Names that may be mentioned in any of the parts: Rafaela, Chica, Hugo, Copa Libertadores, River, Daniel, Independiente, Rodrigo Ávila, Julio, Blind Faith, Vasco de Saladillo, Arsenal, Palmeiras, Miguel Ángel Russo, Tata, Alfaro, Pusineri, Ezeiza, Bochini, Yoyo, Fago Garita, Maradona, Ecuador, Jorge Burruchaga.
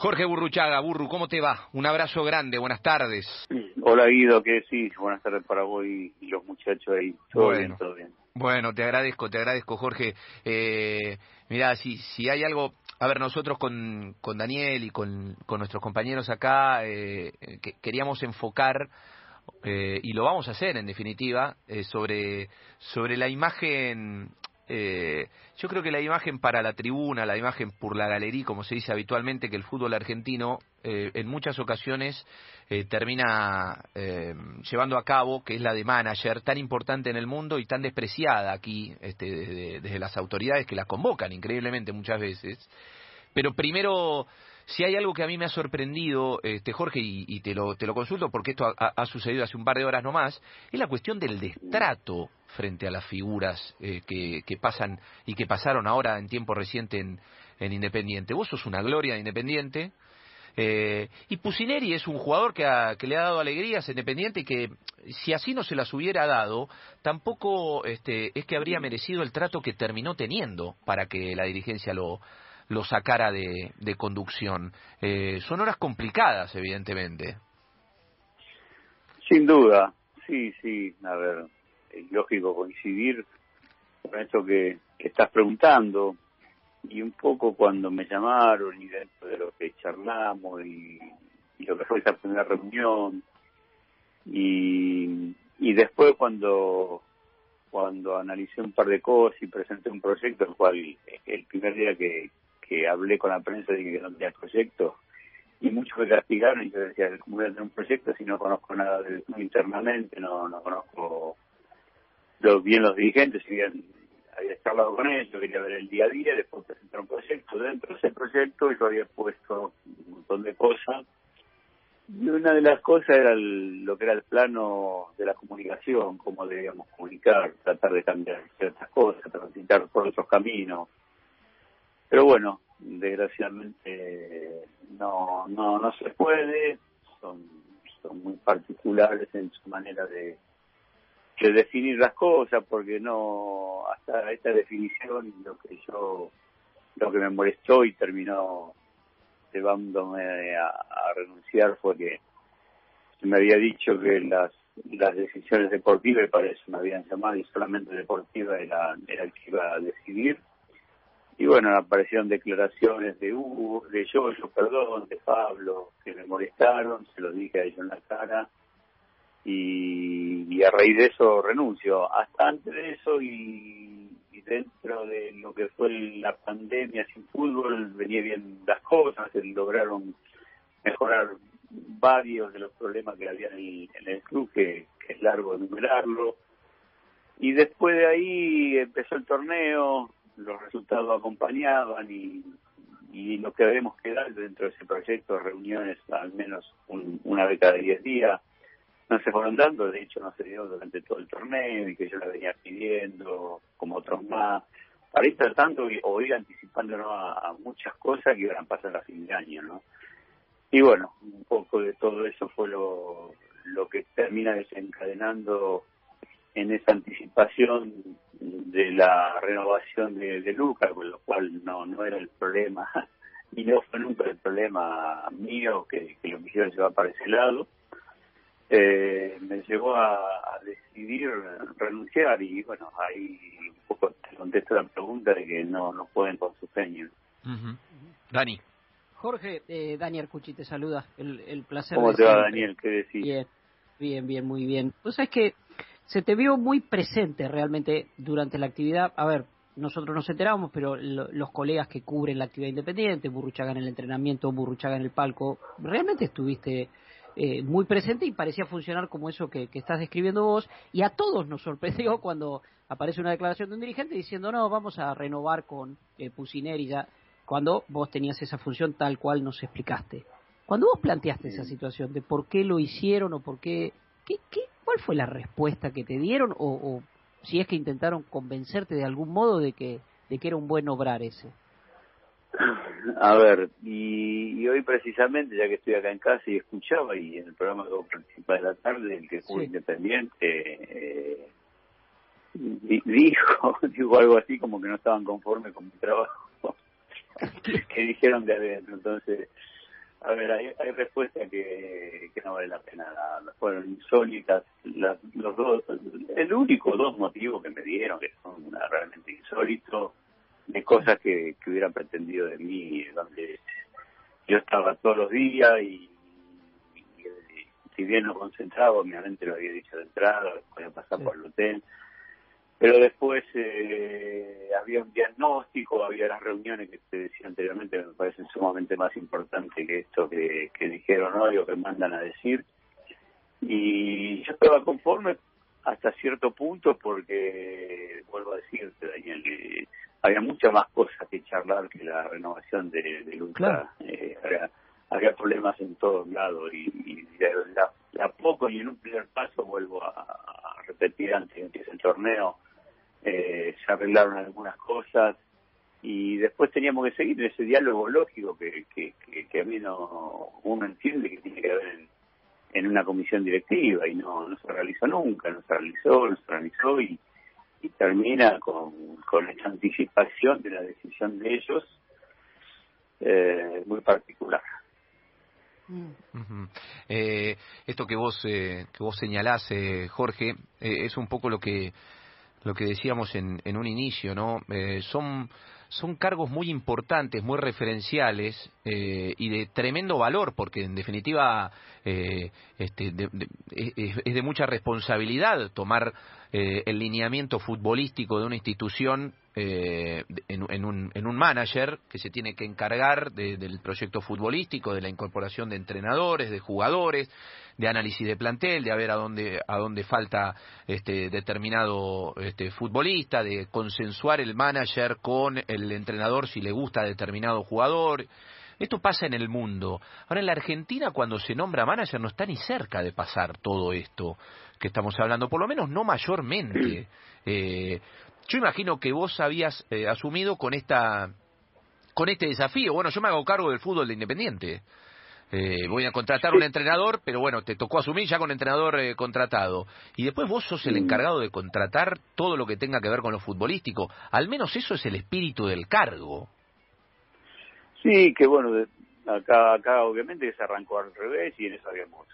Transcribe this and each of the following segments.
Jorge Burruchaga, Burru, ¿cómo te va? Un abrazo grande, buenas tardes. Hola Guido, ¿qué decís? Buenas tardes para vos y los muchachos ahí. Todo bien. Bueno, te agradezco Jorge. Mirá, si hay algo... A ver, nosotros con Daniel y con nuestros compañeros acá queríamos enfocar, y lo vamos a hacer en definitiva, sobre la imagen... yo creo que la imagen para la tribuna, la imagen por la galería, como se dice habitualmente, que el fútbol argentino en muchas ocasiones termina llevando a cabo, que es la de manager, tan importante en el mundo y tan despreciada aquí desde las autoridades que la convocan increíblemente muchas veces. Pero primero, si hay algo que a mí me ha sorprendido, Jorge, y te lo consulto porque esto ha sucedido hace un par de horas nomás, es la cuestión del destrato frente a las figuras que pasan y que pasaron ahora en tiempo reciente en Independiente. Vos sos una gloria de Independiente, y Pusineri es un jugador que le ha dado alegrías a Independiente, y que si así no se las hubiera dado, tampoco es que habría merecido el trato que terminó teniendo para que la dirigencia lo sacara de conducción. Son horas complicadas, evidentemente. Sin duda, sí, a ver, es lógico coincidir con esto que estás preguntando, y un poco cuando me llamaron y dentro de lo que charlamos y lo que fue esa primera reunión, y después cuando analicé un par de cosas y presenté un proyecto, el cual el primer día que hablé con la prensa dije que no tenía proyecto, y muchos me castigaron y yo decía, ¿cómo voy a tener un proyecto si no conozco nada del club internamente, no conozco bien los dirigentes, si bien había charlado con ellos, yo quería ver el día a día, después presentar un proyecto, dentro de ese proyecto yo había puesto un montón de cosas, y una de las cosas era lo que era el plano de la comunicación, cómo debíamos comunicar, tratar de cambiar ciertas cosas, transitar por otros caminos. Pero bueno, desgraciadamente no se puede, son muy particulares en su manera de definir las cosas, porque no, hasta esta definición lo que me molestó y terminó llevándome a renunciar fue que se me había dicho que las decisiones deportivas, y para eso me habían llamado, y solamente deportiva era el que iba a decidir. Y bueno, aparecieron declaraciones de Hugo, de Yoyo, de Pablo, que me molestaron, se los dije a ellos en la cara, y a raíz de eso renuncio. Hasta antes de eso y dentro de lo que fue la pandemia sin fútbol, venía bien las cosas, se lograron mejorar varios de los problemas que había en el club, que es largo enumerarlo. Y después de ahí empezó el torneo, los resultados acompañaban y lo que debemos quedar dentro de ese proyecto, reuniones al menos una vez cada 10 días, no se fueron dando, de hecho no se dio durante todo el torneo, y que yo la venía pidiendo, como otros más, para ir tratando o ir anticipándonos a muchas cosas que iban a pasar a fin de año, ¿no? Y bueno, un poco de todo eso fue lo que termina desencadenando en esa anticipación de la renovación de Luca, con lo cual no era el problema, y no fue nunca el problema mío que lo quisieron llevar para ese lado. Me llevó a decidir renunciar, y bueno, ahí un poco te contesto la pregunta de que no pueden con sus peñas. Uh-huh. Dani. Jorge, Daniel Cuchi te saluda, el placer. ¿Cómo te va, Daniel? ¿Qué decís? Bien, muy bien. Pues es que se te vio muy presente realmente durante la actividad. A ver, nosotros nos enteramos, pero los colegas que cubren la actividad independiente, Burruchaga en el entrenamiento, Burruchaga en el palco, realmente estuviste muy presente y parecía funcionar como eso que estás describiendo vos. Y a todos nos sorprendió cuando aparece una declaración de un dirigente diciendo no, vamos a renovar con Pusineri ya, cuando vos tenías esa función tal cual nos explicaste. Cuando vos planteaste esa situación de por qué lo hicieron o por qué... ¿Cuál fue la respuesta que te dieron o si es que intentaron convencerte de algún modo de que era un buen obrar ese? A ver, y hoy precisamente, ya que estoy acá en casa y escuchaba, y en el programa de la tarde, el que fue Independiente, dijo algo así como que no estaban conformes con mi trabajo, que dijeron de adentro, entonces... A ver, hay respuestas que no vale la pena dar. Fueron insólitas los dos. El único dos motivos que me dieron, que son realmente insólitos, de cosas que hubieran pretendido de mí, donde yo estaba todos los días y si bien lo concentraba, obviamente lo había dicho de entrada, podía pasar por el hotel. Pero después había un diagnóstico, había las reuniones que te decía anteriormente, que me parecen sumamente más importantes que esto que dijeron hoy o que mandan a decir. Y yo estaba conforme hasta cierto punto porque, vuelvo a decirte, Daniel, que había muchas más cosas que charlar que la renovación de Luca. Claro. Había problemas en todos lados y de a poco y en un primer paso, vuelvo a repetir antes de que empiece el torneo, se arreglaron algunas cosas y después teníamos que seguir ese diálogo lógico que a mí no uno entiende que tiene que haber en una comisión directiva y no se realizó nunca, no se realizó y termina con esta anticipación de la decisión de ellos muy particular. Uh-huh. Esto que vos señalás, Jorge, es un poco lo que decíamos en un inicio, ¿no? Son cargos muy importantes, muy referenciales y de tremendo valor, porque en definitiva es de mucha responsabilidad tomar el lineamiento futbolístico de una institución en un manager que se tiene que encargar del proyecto futbolístico, de la incorporación de entrenadores, de jugadores, de análisis de plantel, de ver a dónde falta determinado futbolista, de consensuar el manager con el entrenador si le gusta a determinado jugador. Esto pasa en el mundo. Ahora, en la Argentina, cuando se nombra manager, no está ni cerca de pasar todo esto que estamos hablando, por lo menos no mayormente. Yo imagino que vos habías asumido con este desafío. Bueno, yo me hago cargo del fútbol de Independiente. Voy a contratar un entrenador, pero bueno, te tocó asumir ya con entrenador contratado. Y después vos sos el encargado de contratar todo lo que tenga que ver con lo futbolístico. Al menos eso es el espíritu del cargo. Sí, que bueno, acá obviamente se arrancó al revés y en eso habíamos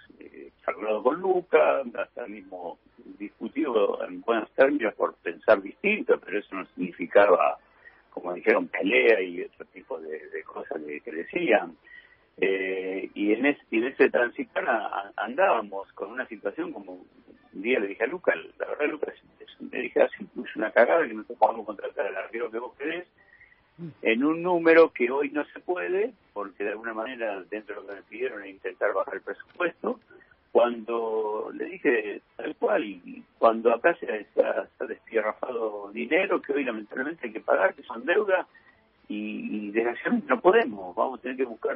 charlado con Luca, hasta mismo discutido en buenos términos por pensar distinto, pero eso no significaba, como dijeron, pelea y otro tipo de cosas que decían. Y en ese transitar andábamos con una situación como un día le dije a Luca, la verdad Luca, le dije así, es una cagada que nosotros podemos contratar al arquero que vos querés, en un número que hoy no se puede, porque de alguna manera dentro de lo que me pidieron es intentar bajar el presupuesto, cuando le dije tal cual, cuando acá se ha despilfarrado dinero que hoy lamentablemente hay que pagar, que son deudas, y desgraciadamente no podemos, vamos a tener que buscar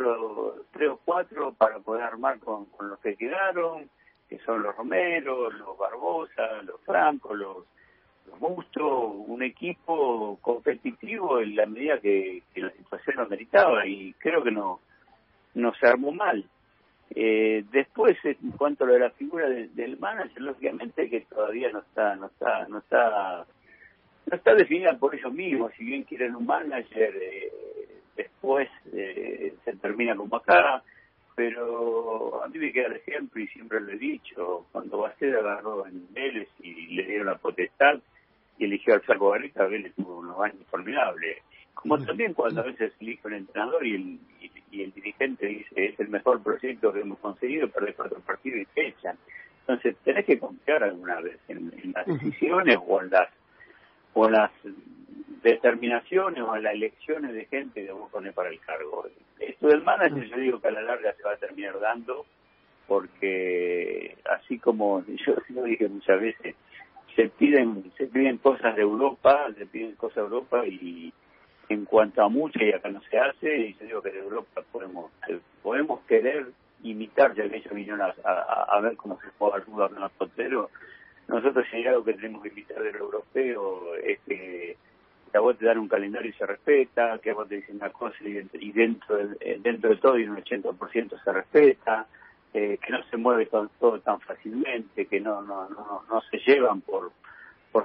tres o cuatro para poder armar con los que quedaron, que son los Romero, los Barbosa, los Franco, los Bustos, un equipo competitivo en la medida que la situación lo meritaba y creo que no se armó mal. Después, en cuanto a lo de la figura del manager, lógicamente que todavía no está definida por ellos mismos. Si bien quieren un manager, después se termina como acá. Pero a mí me queda el ejemplo, y siempre lo he dicho, cuando Bacet agarró en Vélez y le dieron la potestad y eligió al Fago Garita, Vélez tuvo unos años formidables. Como también cuando a veces elige un entrenador y el dirigente dice, es el mejor proyecto que hemos conseguido, perdés 4 partidos y te echan. Entonces tenés que confiar alguna vez en las decisiones o en las determinaciones o las elecciones de gente que vos ponés para el cargo. Esto del manager yo digo que a la larga se va a terminar dando, porque así como yo lo dije muchas veces, se piden cosas de Europa, y en cuanto a muchas y acá no se hace, y yo digo que de Europa podemos querer imitar, ya que ellos vinieron a ver cómo se juega el fútbol en los porteros. Nosotros si hay algo que tenemos que imitar del europeo es que a vos te dan un calendario y se respeta, que a vos te dicen una cosa y dentro de todo y un 80% se respeta, que no se mueve todo tan fácilmente, que no se llevan por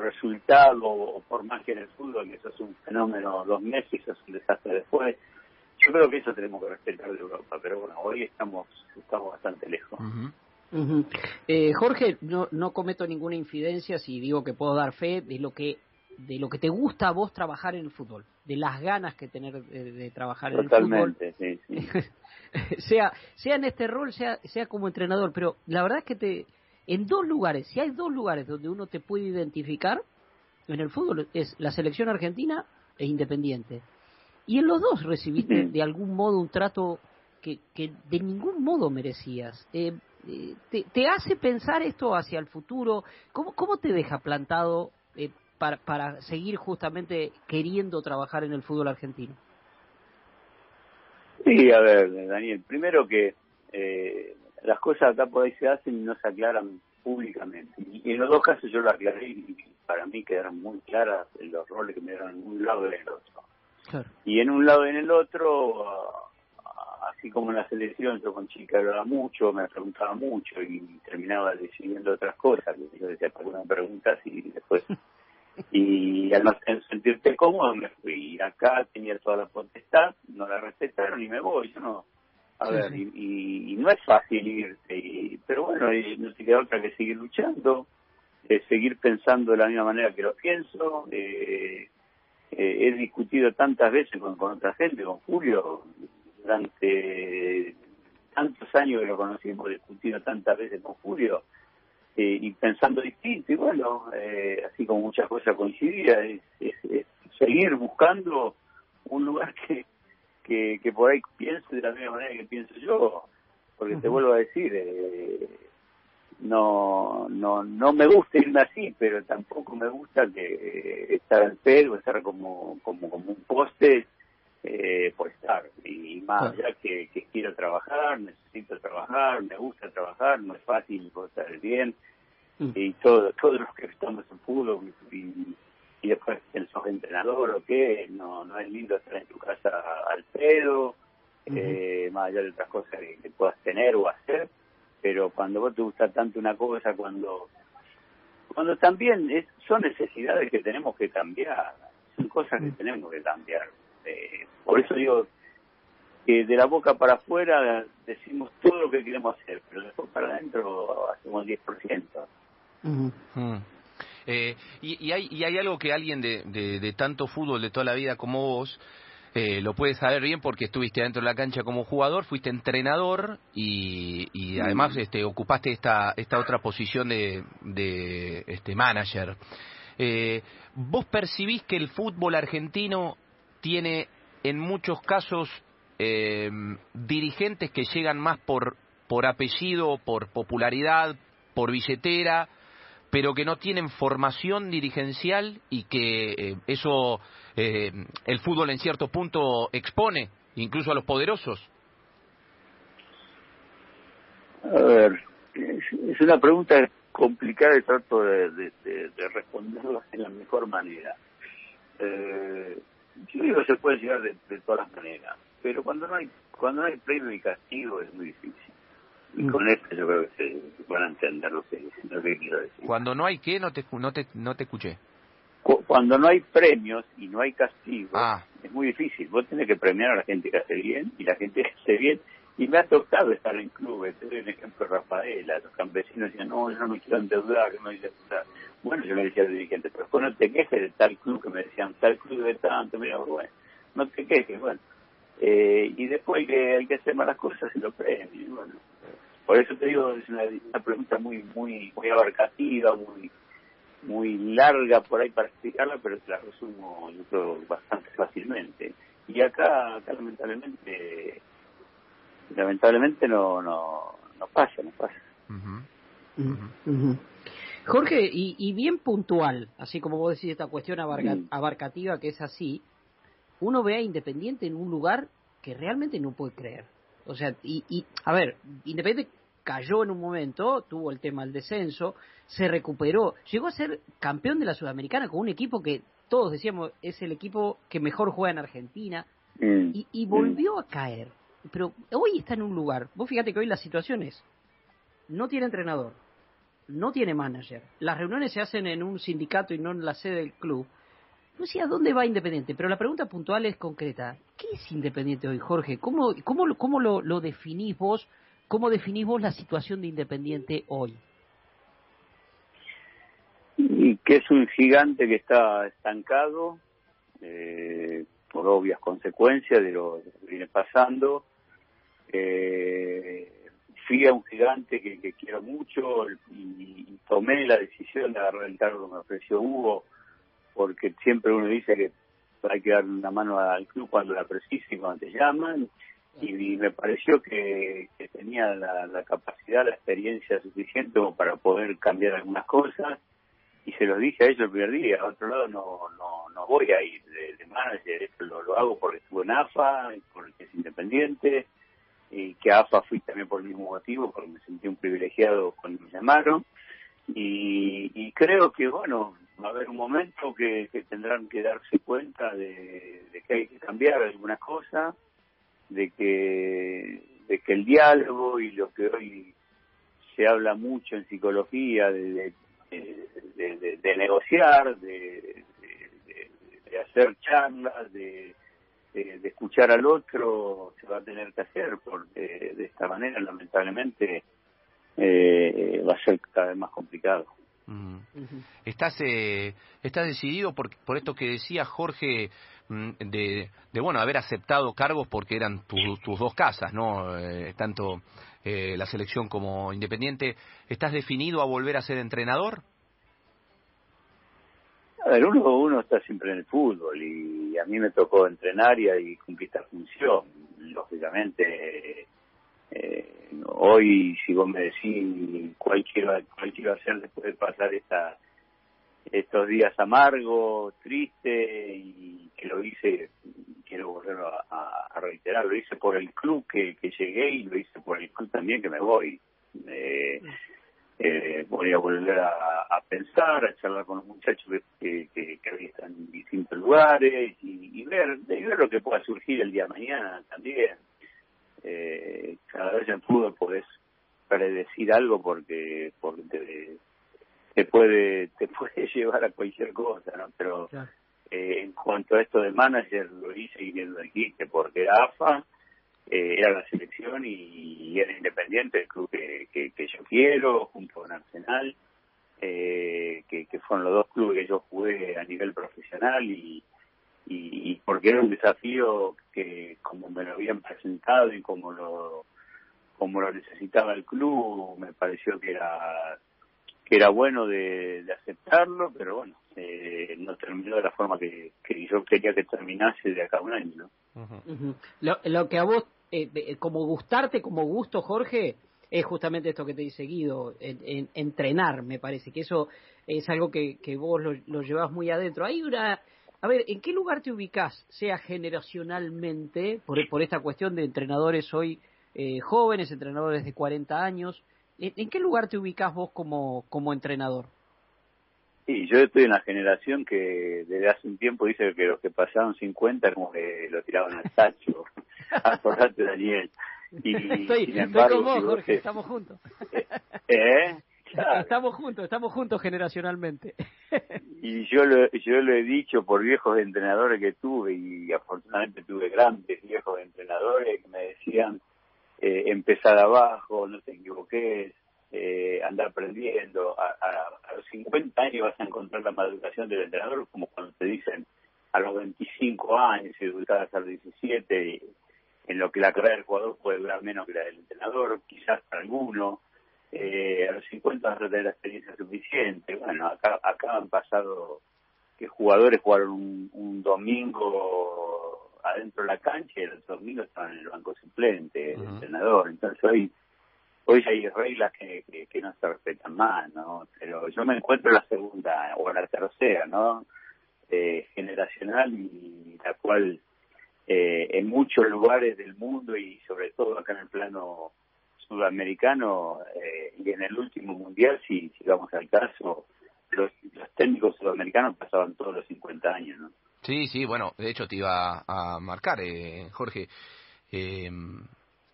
resultado o por magia en el fútbol, que eso es un fenómeno 2 meses y eso es un desastre después. Yo creo que eso tenemos que respetar de Europa, pero bueno, hoy estamos bastante lejos. Uh-huh. Uh-huh. Jorge, no cometo ninguna infidencia si digo que puedo dar fe de lo que te gusta a vos trabajar en el fútbol, de las ganas que tener de trabajar en el fútbol. Totalmente, sí. sea en este rol, sea como entrenador, pero la verdad es que en dos lugares, si hay dos lugares donde uno te puede identificar en el fútbol, es la selección argentina e Independiente. Y en los dos recibiste de algún modo un trato que de ningún modo merecías. ¿Te hace pensar esto hacia el futuro? ¿Cómo te deja plantado para seguir justamente queriendo trabajar en el fútbol argentino? Sí, a ver, Daniel, primero que las cosas acá por ahí se hacen y no se aclaran públicamente. Y en los dos casos yo lo aclaré y para mí quedaron muy claras los roles que me dieron en un lado y en el otro. Claro. Y en un lado y en el otro, así como en la selección, yo con Chica hablaba mucho, me preguntaba mucho y terminaba decidiendo otras cosas. Yo decía, ¿para qué me preguntas? Y después... Y al no sentirte cómodo, me fui. Acá tenía toda la potestad, no la respetaron y me voy. Yo no. A sí, ver, sí. Y no es fácil irte. Pero bueno, no te queda otra que seguir luchando, seguir pensando de la misma manera que lo pienso. He discutido tantas veces con otra gente, con Julio, durante tantos años que lo conocimos, discutido tantas veces con Julio. Y pensando distinto, y bueno, así como muchas cosas coincidía, es seguir buscando un lugar que por ahí piense de la misma manera que pienso yo, porque te vuelvo a decir, no me gusta irme así, pero tampoco me gusta que estar al pedo, estar como un poste por estar, y más allá que quiero trabajar, necesito trabajar, me gusta trabajar, no es fácil estar bien, y todos los que estamos en fútbol, y después sos entrenador o qué, no es lindo estar en tu casa al pedo, más allá de otras cosas que puedas tener o hacer, pero cuando vos te gusta tanto una cosa, cuando también son necesidades que tenemos que cambiar, son cosas que tenemos que cambiar. Por eso digo que de la boca para afuera decimos todo lo que queremos hacer, pero después para adentro hacemos el 10%. Y hay algo que alguien de tanto fútbol de toda la vida como vos lo puedes saber bien porque estuviste adentro de la cancha como jugador, fuiste entrenador y además ocupaste esta otra posición de manager. ¿Vos percibís que el fútbol argentino tiene en muchos casos dirigentes que llegan más por apellido, por popularidad, por billetera, pero que no tienen formación dirigencial y que eso el fútbol en cierto punto expone, incluso a los poderosos? A ver, es una pregunta complicada y trato de responderla de la mejor manera. Yo digo que se puede llegar de todas las maneras, pero cuando no hay premio y castigo es muy difícil. Y con esto yo creo que se van a entender lo que quiero decir. Cuando no hay qué, no te escuché. Cuando no hay premios y no hay castigo, es muy difícil. Vos tenés que premiar a la gente que hace bien y la gente que hace bien. Y me ha tocado estar en clubes, te doy un ejemplo, Rafaela, los campesinos decían, yo no me quiero endeudar, Bueno, yo le decía al dirigente, pero vos no te quejes de tal club, que me decían, tal club de tanto, mira, bueno, no te quejes, bueno. Y después hay que hacer malas cosas y lo premio, y bueno. Por eso te digo, es una pregunta muy abarcativa, muy larga por ahí para explicarla, pero te la resumo, yo creo, bastante fácilmente. Y acá lamentablemente no pasa. Jorge, y bien puntual, así como vos decís, esta cuestión abarcativa que es así, uno ve a Independiente en un lugar que realmente no puede creer. O sea, a ver, Independiente cayó en un momento, tuvo el tema del descenso, se recuperó, llegó a ser campeón de la Sudamericana con un equipo que todos decíamos es el equipo que mejor juega en Argentina, y volvió a caer. Pero hoy está en un lugar, vos fíjate que hoy la situación es, no tiene entrenador, no tiene manager, las reuniones se hacen en un sindicato y no en la sede del club, No sé a dónde va Independiente, pero la pregunta puntual es concreta. ¿Qué es Independiente hoy, Jorge? ¿Cómo lo definís vos? ¿Cómo definís vos la situación de Independiente hoy? Y que es un gigante que está estancado, por obvias consecuencias de lo que viene pasando. Fui a un gigante que quiero mucho y tomé la decisión de agarrar el cargo que me ofreció Hugo, porque siempre uno dice que hay que darle una mano al club cuando la precisa y cuando te llaman, y me pareció que tenía la capacidad, la experiencia suficiente para poder cambiar algunas cosas, y se los dije a ellos el primer día. A otro lado no voy a ir de manager, esto lo hago porque estuve en AFA, porque es Independiente, y que a AFA fui también por el mismo motivo, porque me sentí un privilegiado cuando me llamaron, y creo que, bueno, va a haber un momento que tendrán que darse cuenta de que hay que cambiar algunas cosas, de que el diálogo y lo que hoy se habla mucho en psicología de negociar, de hacer charlas, de escuchar al otro, se va a tener que hacer, porque de esta manera, lamentablemente, va a ser cada vez más complicado. Estás decidido por esto que decía Jorge, de bueno, haber aceptado cargos porque eran tus dos casas, ¿no? Tanto la selección como Independiente. ¿Estás definido a volver a ser entrenador? A ver, uno está siempre en el fútbol, y a mí me tocó entrenar y cumplir esta función. Lógicamente, hoy, si vos me decís cuál quiero hacer después de pasar estos días amargos, triste, y que lo hice, quiero volver a reiterar, lo hice por el club que llegué, y lo hice por el club también que me voy. Voy a volver a pensar, a charlar con los muchachos que están en distintos lugares, y ver lo que pueda surgir el día de mañana también. Cada vez en fútbol podés predecir algo porque te puede llevar a cualquier cosa, ¿no? Pero claro, en cuanto a esto de manager, lo hice y lo dijiste, porque era AFA, era la selección y era Independiente, el club que yo quiero, junto con Arsenal, que fueron los dos clubes que yo jugué a nivel profesional, y porque era un desafío que, como me lo habían presentado y como lo necesitaba el club, me pareció que era bueno de aceptarlo, pero bueno, no terminó de la forma que yo quería que terminase de acá a un año, ¿no? Uh-huh. Lo que a vos, como gusto, Jorge, es justamente esto que te dice Guido, entrenar, me parece que eso es algo que vos lo llevás muy adentro. A ver, ¿en qué lugar te ubicás, sea generacionalmente, por esta cuestión de entrenadores hoy jóvenes, entrenadores de 40 años, ¿en qué lugar te ubicás vos como entrenador? Sí, yo estoy en la generación que desde hace un tiempo dice que los que pasaron 50 como que lo tiraban al tacho. Acordate, Daniel. Estoy con vos, Jorge, estamos juntos. Claro. Estamos juntos generacionalmente. Y yo lo he dicho por viejos entrenadores que tuve, y afortunadamente tuve grandes viejos entrenadores que me decían, empezar abajo, no te equivoques, andar aprendiendo. A los 50 años vas a encontrar la maduración del entrenador, como cuando te dicen a los 25 años, si educadas a los 17, y en lo que la carrera del jugador puede durar menos que la del entrenador, quizás para alguno. A los 50 vas a tener la experiencia suficiente. Bueno, acá han pasado que jugadores jugaron un domingo adentro de la cancha y el domingo estaban en el banco suplente, el entrenador. Entonces hoy hay reglas que no se respetan más, ¿no? Pero yo me encuentro en la segunda o en la tercera, ¿no? Generacional, y la cual en muchos lugares del mundo, y sobre todo acá en el plano sudamericano, y en el último mundial, si vamos al caso, los técnicos sudamericanos pasaban todos los 50 años, ¿no? Sí, bueno, de hecho te iba a marcar, Jorge,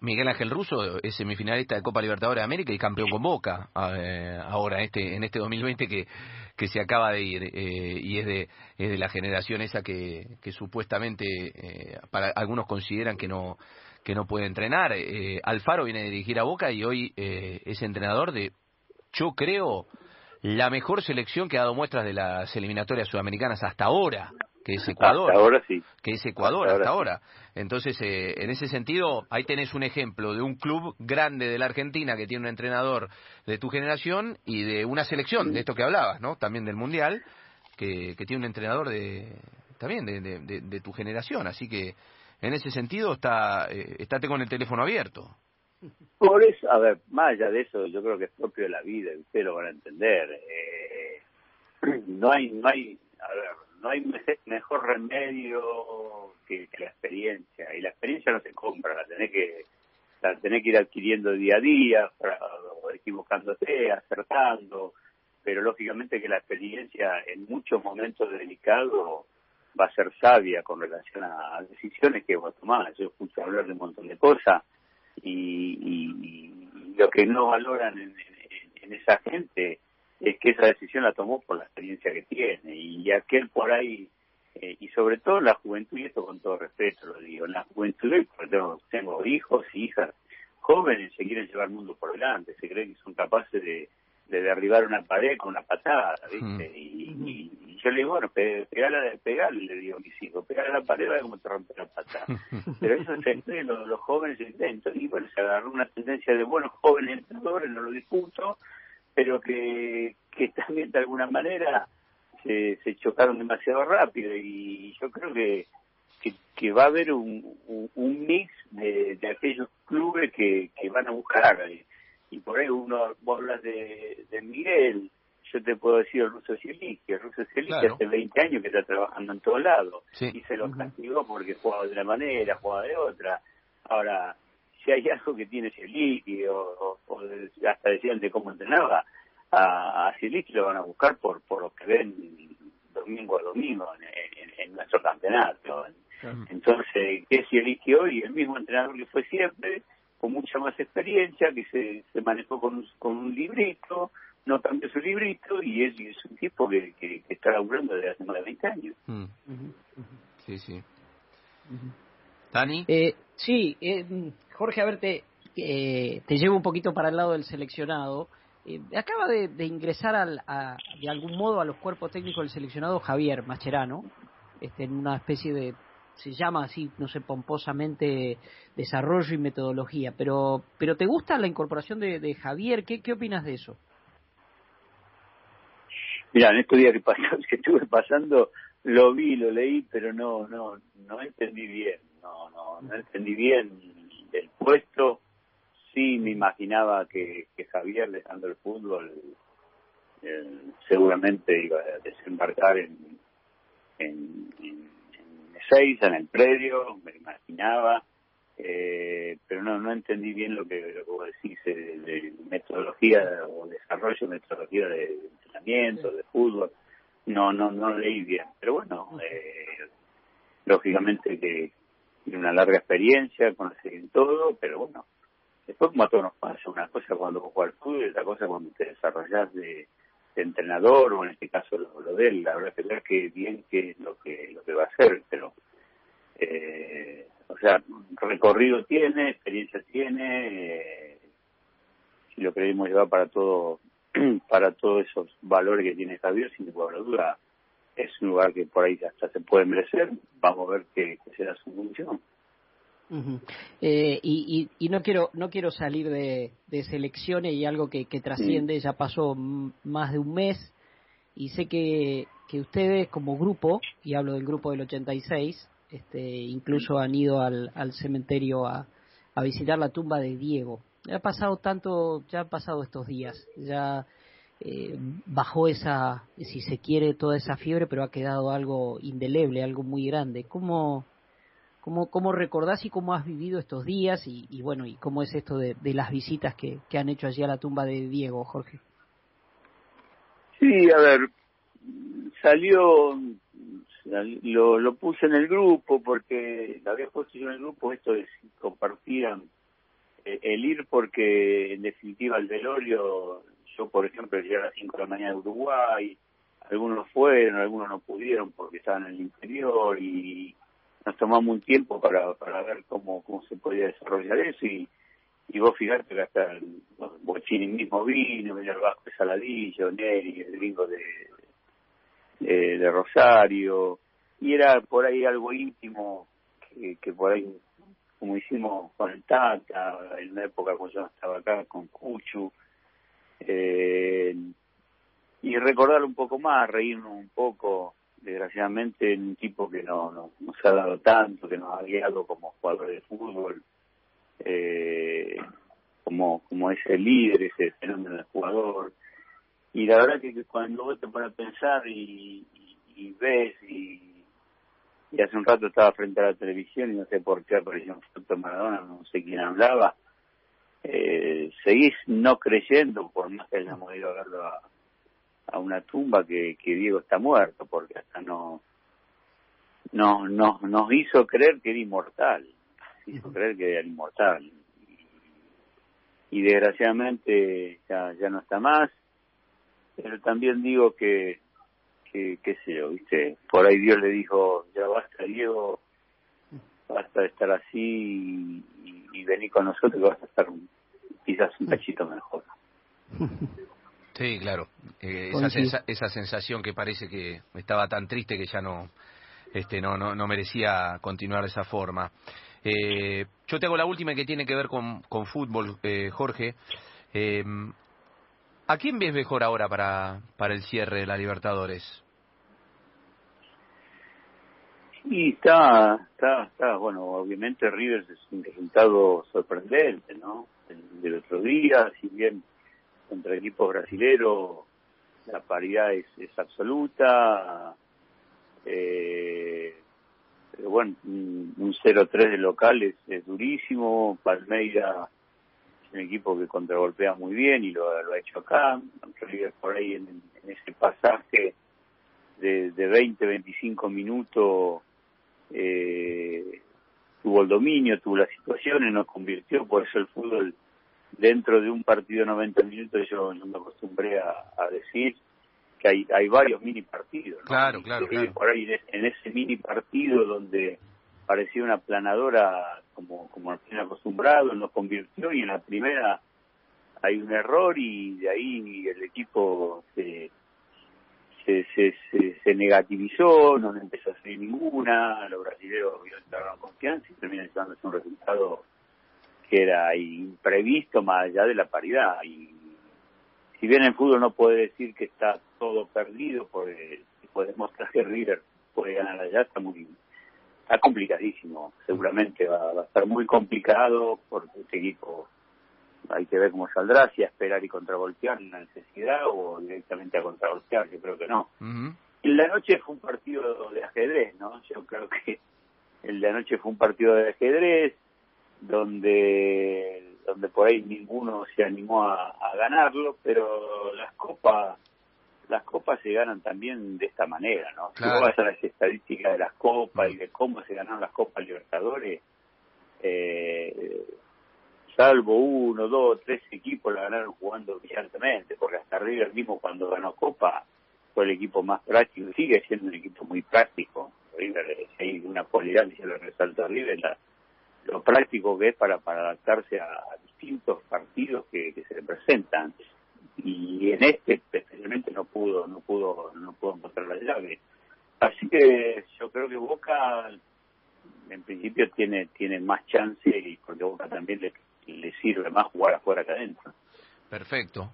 Miguel Ángel Russo es semifinalista de Copa Libertadores de América y campeón con Boca ahora en este 2020 que se acaba de ir, y es de la generación esa que supuestamente para algunos consideran que no puede entrenar. Alfaro viene a dirigir a Boca y hoy es entrenador de, yo creo, la mejor selección que ha dado muestras de las eliminatorias sudamericanas hasta ahora, que es Ecuador. Hasta ahora sí. Que es Ecuador hasta ahora. Entonces, en ese sentido, ahí tenés un ejemplo de un club grande de la Argentina que tiene un entrenador de tu generación y de una selección, de esto que hablabas, ¿no? También del Mundial, que tiene un entrenador de tu generación. Así que, en ese sentido, estate con el teléfono abierto. Por eso, a ver, más allá de eso, yo creo que es propio de la vida, y ustedes lo van a entender. No hay mejor remedio que la experiencia, y la experiencia no se compra, la tenés que ir adquiriendo día a día, equivocándote, acertando, pero lógicamente que la experiencia en muchos momentos delicados va a ser sabia con relación a decisiones que vos tomás. Yo escucho hablar de un montón de cosas y lo que no valoran en esa gente es que esa decisión la tomó por la experiencia que tiene, y aquel por ahí, y sobre todo la juventud, y esto con todo respeto lo digo, en la juventud, porque tengo hijos y hijas jóvenes, se quieren llevar el mundo por delante, se creen que son capaces de derribar una pared con una patada, ¿viste? Y yo le digo, bueno, pegale, le digo a mis hijos, pegale a la pared, vaya como te rompe la patada. Pero eso se creen los jóvenes, se intentan, y bueno, se agarró una tendencia de buenos jóvenes entrenadores, no lo discuto, pero que también de alguna manera se chocaron demasiado rápido, y yo creo que va a haber un mix de aquellos clubes que van a buscar, y por ahí vos hablas de Miguel, yo te puedo decir el Ruso Celis, que el Ruso Celis hace 20 años que está trabajando en todos lados, sí, y se lo castigó porque jugaba de una manera, jugaba de otra. Ahora, si hay algo que tiene Cieliki, o hasta decían de cómo entrenaba, a Cieliki lo van a buscar por lo que ven domingo a domingo en nuestro campeonato. Entonces, ¿qué es Cieliki hoy? El mismo entrenador que fue siempre, con mucha más experiencia, que se manejó con un librito, no cambió su librito, y es un tipo que está laburando desde hace más de 20 años. Sí, sí. ¿Tani? Jorge, a ver, te llevo un poquito para el lado del seleccionado. Acaba de ingresar de algún modo a los cuerpos técnicos del seleccionado Javier Mascherano, en una especie de, se llama así, no sé, pomposamente, desarrollo y metodología. Pero ¿te gusta la incorporación de Javier? ¿Qué opinas de eso? Mirá, en estos días que estuve pasando, lo vi, lo leí, pero no entendí bien. No entendí bien del puesto. Sí, me imaginaba que Javier, dejando el fútbol, seguramente iba a desembarcar en Ezeiza, en el predio, me imaginaba, pero no entendí bien lo que vos decís de metodología o desarrollo, metodología de entrenamiento, de fútbol. No leí bien, pero bueno, lógicamente que tiene una larga experiencia, conoce bien todo, pero bueno, después como a todos nos pasa, una cosa cuando juegas al fútbol, otra cosa cuando te desarrollas de entrenador, o en este caso lo de él, la verdad es que bien que es lo que va a hacer, pero o sea, recorrido tiene, experiencia tiene, si lo queremos llevar para todos esos valores que tiene Javier, sin duda es un lugar que por ahí hasta se puede merecer. Vamos a ver qué será su función. Y no quiero salir de selecciones y algo que trasciende. Ya pasó más de un mes y sé que ustedes como grupo, y hablo del grupo del 86, incluso han ido al cementerio a visitar la tumba de Diego. Ya han pasado estos días, ya bajó esa, si se quiere, toda esa fiebre, pero ha quedado algo indeleble, algo muy grande. ¿Cómo recordás y cómo has vivido estos días? Y bueno, ¿y cómo es esto de las visitas que han hecho allí a la tumba de Diego, Jorge? Sí, a ver, lo puse en el grupo, porque lo había puesto yo en el grupo, esto de si compartían el ir, porque en definitiva el velorio, yo por ejemplo llegué a las 5 de la mañana de Uruguay, algunos fueron, algunos no pudieron porque estaban en el interior, y nos tomamos un tiempo para ver cómo se podía desarrollar eso, y vos fijate que hasta el Bochini mismo vino, el Vasco de Saladillo, Neri, el gringo de Rosario, y era por ahí algo íntimo que por ahí, como hicimos con el Tata, en una época cuando yo estaba acá con Cuchu, y recordar un poco más, reírnos un poco, desgraciadamente un tipo que no nos ha dado tanto, que nos ha guiado como jugador de fútbol, como ese líder, ese fenómeno del jugador. Y la verdad que cuando vos te pones a pensar y ves, y hace un rato estaba frente a la televisión y no sé por qué apareció un foto de Maradona, no sé quién hablaba, seguís no creyendo, por más que hayamos ido a verlo a una tumba, que Diego está muerto, porque hasta no nos hizo creer que era inmortal, y desgraciadamente ya no está más. Pero también digo que qué sé yo, viste, por ahí Dios le dijo, ya basta, Diego, basta de estar así, y venir con nosotros, que vas a estar quizás un cachito mejor. Sí, claro. Esa sensación que parece que estaba tan triste que ya no merecía continuar de esa forma. Yo te hago la última que tiene que ver con fútbol, Jorge. ¿A quién ves mejor ahora para el cierre de la Libertadores? Sí, está. Bueno, obviamente River es un resultado sorprendente, ¿no? Del otro día, si bien contra equipos brasileros la paridad es absoluta, pero bueno, un 0-3 de local es durísimo. Palmeiras es un equipo que contragolpea muy bien y lo ha hecho acá. Por ahí en ese pasaje de 20-25 minutos tuvo el dominio, tuvo las situaciones, nos convirtió. Por eso el fútbol, dentro de un partido de 90 minutos, yo me acostumbré a decir que hay varios mini partidos, ¿no? Claro. Por ahí en ese mini partido donde parecía una planadora, como nos tiene acostumbrado, nos convirtió, y en la primera hay un error, y de ahí el equipo se negativizó, no le empezó a hacer ninguna, los brasileños entraron confianza y terminan dándose un resultado que era imprevisto, más allá de la paridad. Y si bien el fútbol no puede decir que está todo perdido, porque podemos traer que River puede ganar allá, está complicadísimo. Seguramente va a estar muy complicado, porque este equipo hay que ver cómo saldrá, si a esperar y contravoltear en la necesidad, o directamente a contravoltear. Yo creo que no. En la noche fue un partido de ajedrez, ¿no? Yo creo que en la noche fue un partido de ajedrez donde por ahí ninguno se animó a ganarlo, pero las copas se ganan también de esta manera, ¿no? Claro. Si vos vas a las estadísticas de las copas y de cómo se ganaron las Copas Libertadores, salvo 1, 2, 3 equipos la ganaron jugando brillantemente, porque hasta River mismo, cuando ganó Copa, fue el equipo más práctico, y sigue siendo un equipo muy práctico. River, si hay una polaridad que se lo resalta a River, lo práctico que es para adaptarse a distintos partidos que se le presentan, y en este especialmente no pudo encontrar la llave. Así que yo creo que Boca en principio tiene más chance, y porque Boca también le sirve más jugar afuera que adentro. Perfecto.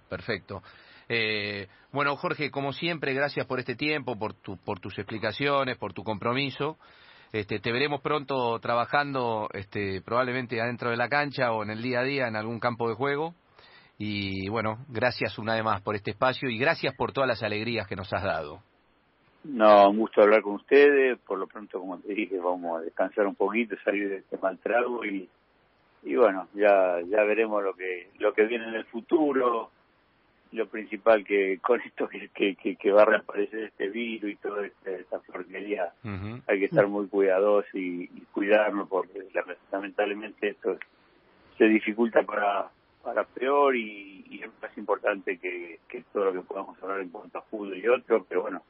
Bueno, Jorge, como siempre, gracias por este tiempo, por tus explicaciones, por tu compromiso. Te veremos pronto trabajando, probablemente adentro de la cancha o en el día a día en algún campo de juego. Y bueno, gracias una vez más por este espacio, y gracias por todas las alegrías que nos has dado. No, un gusto hablar con ustedes. Por lo pronto, como te dije, vamos a descansar un poquito, salir de este mal trago, y bueno, ya veremos lo que viene en el futuro. Lo principal, que con esto que va a reaparecer este virus y toda esta porquería, hay que estar muy cuidadosos y cuidarnos, porque lamentablemente esto se dificulta para peor, y es más importante que todo lo que podamos hablar en cuanto a fútbol y otro, pero bueno,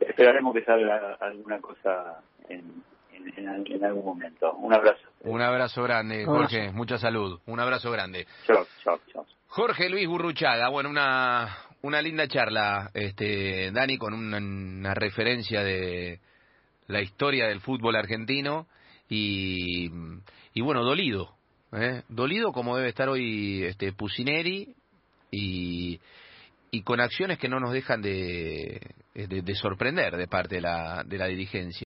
esperaremos que salga alguna cosa en algún momento. Un abrazo. Un abrazo grande, Jorge. Mucha salud. Un abrazo grande. Chao, chao, chao. Jorge Luis Burruchaga. Bueno, una linda charla, Dani, con una referencia de la historia del fútbol argentino y bueno, dolido. Dolido como debe estar hoy Pusineri, y con acciones que no nos dejan de sorprender de parte de la dirigencia.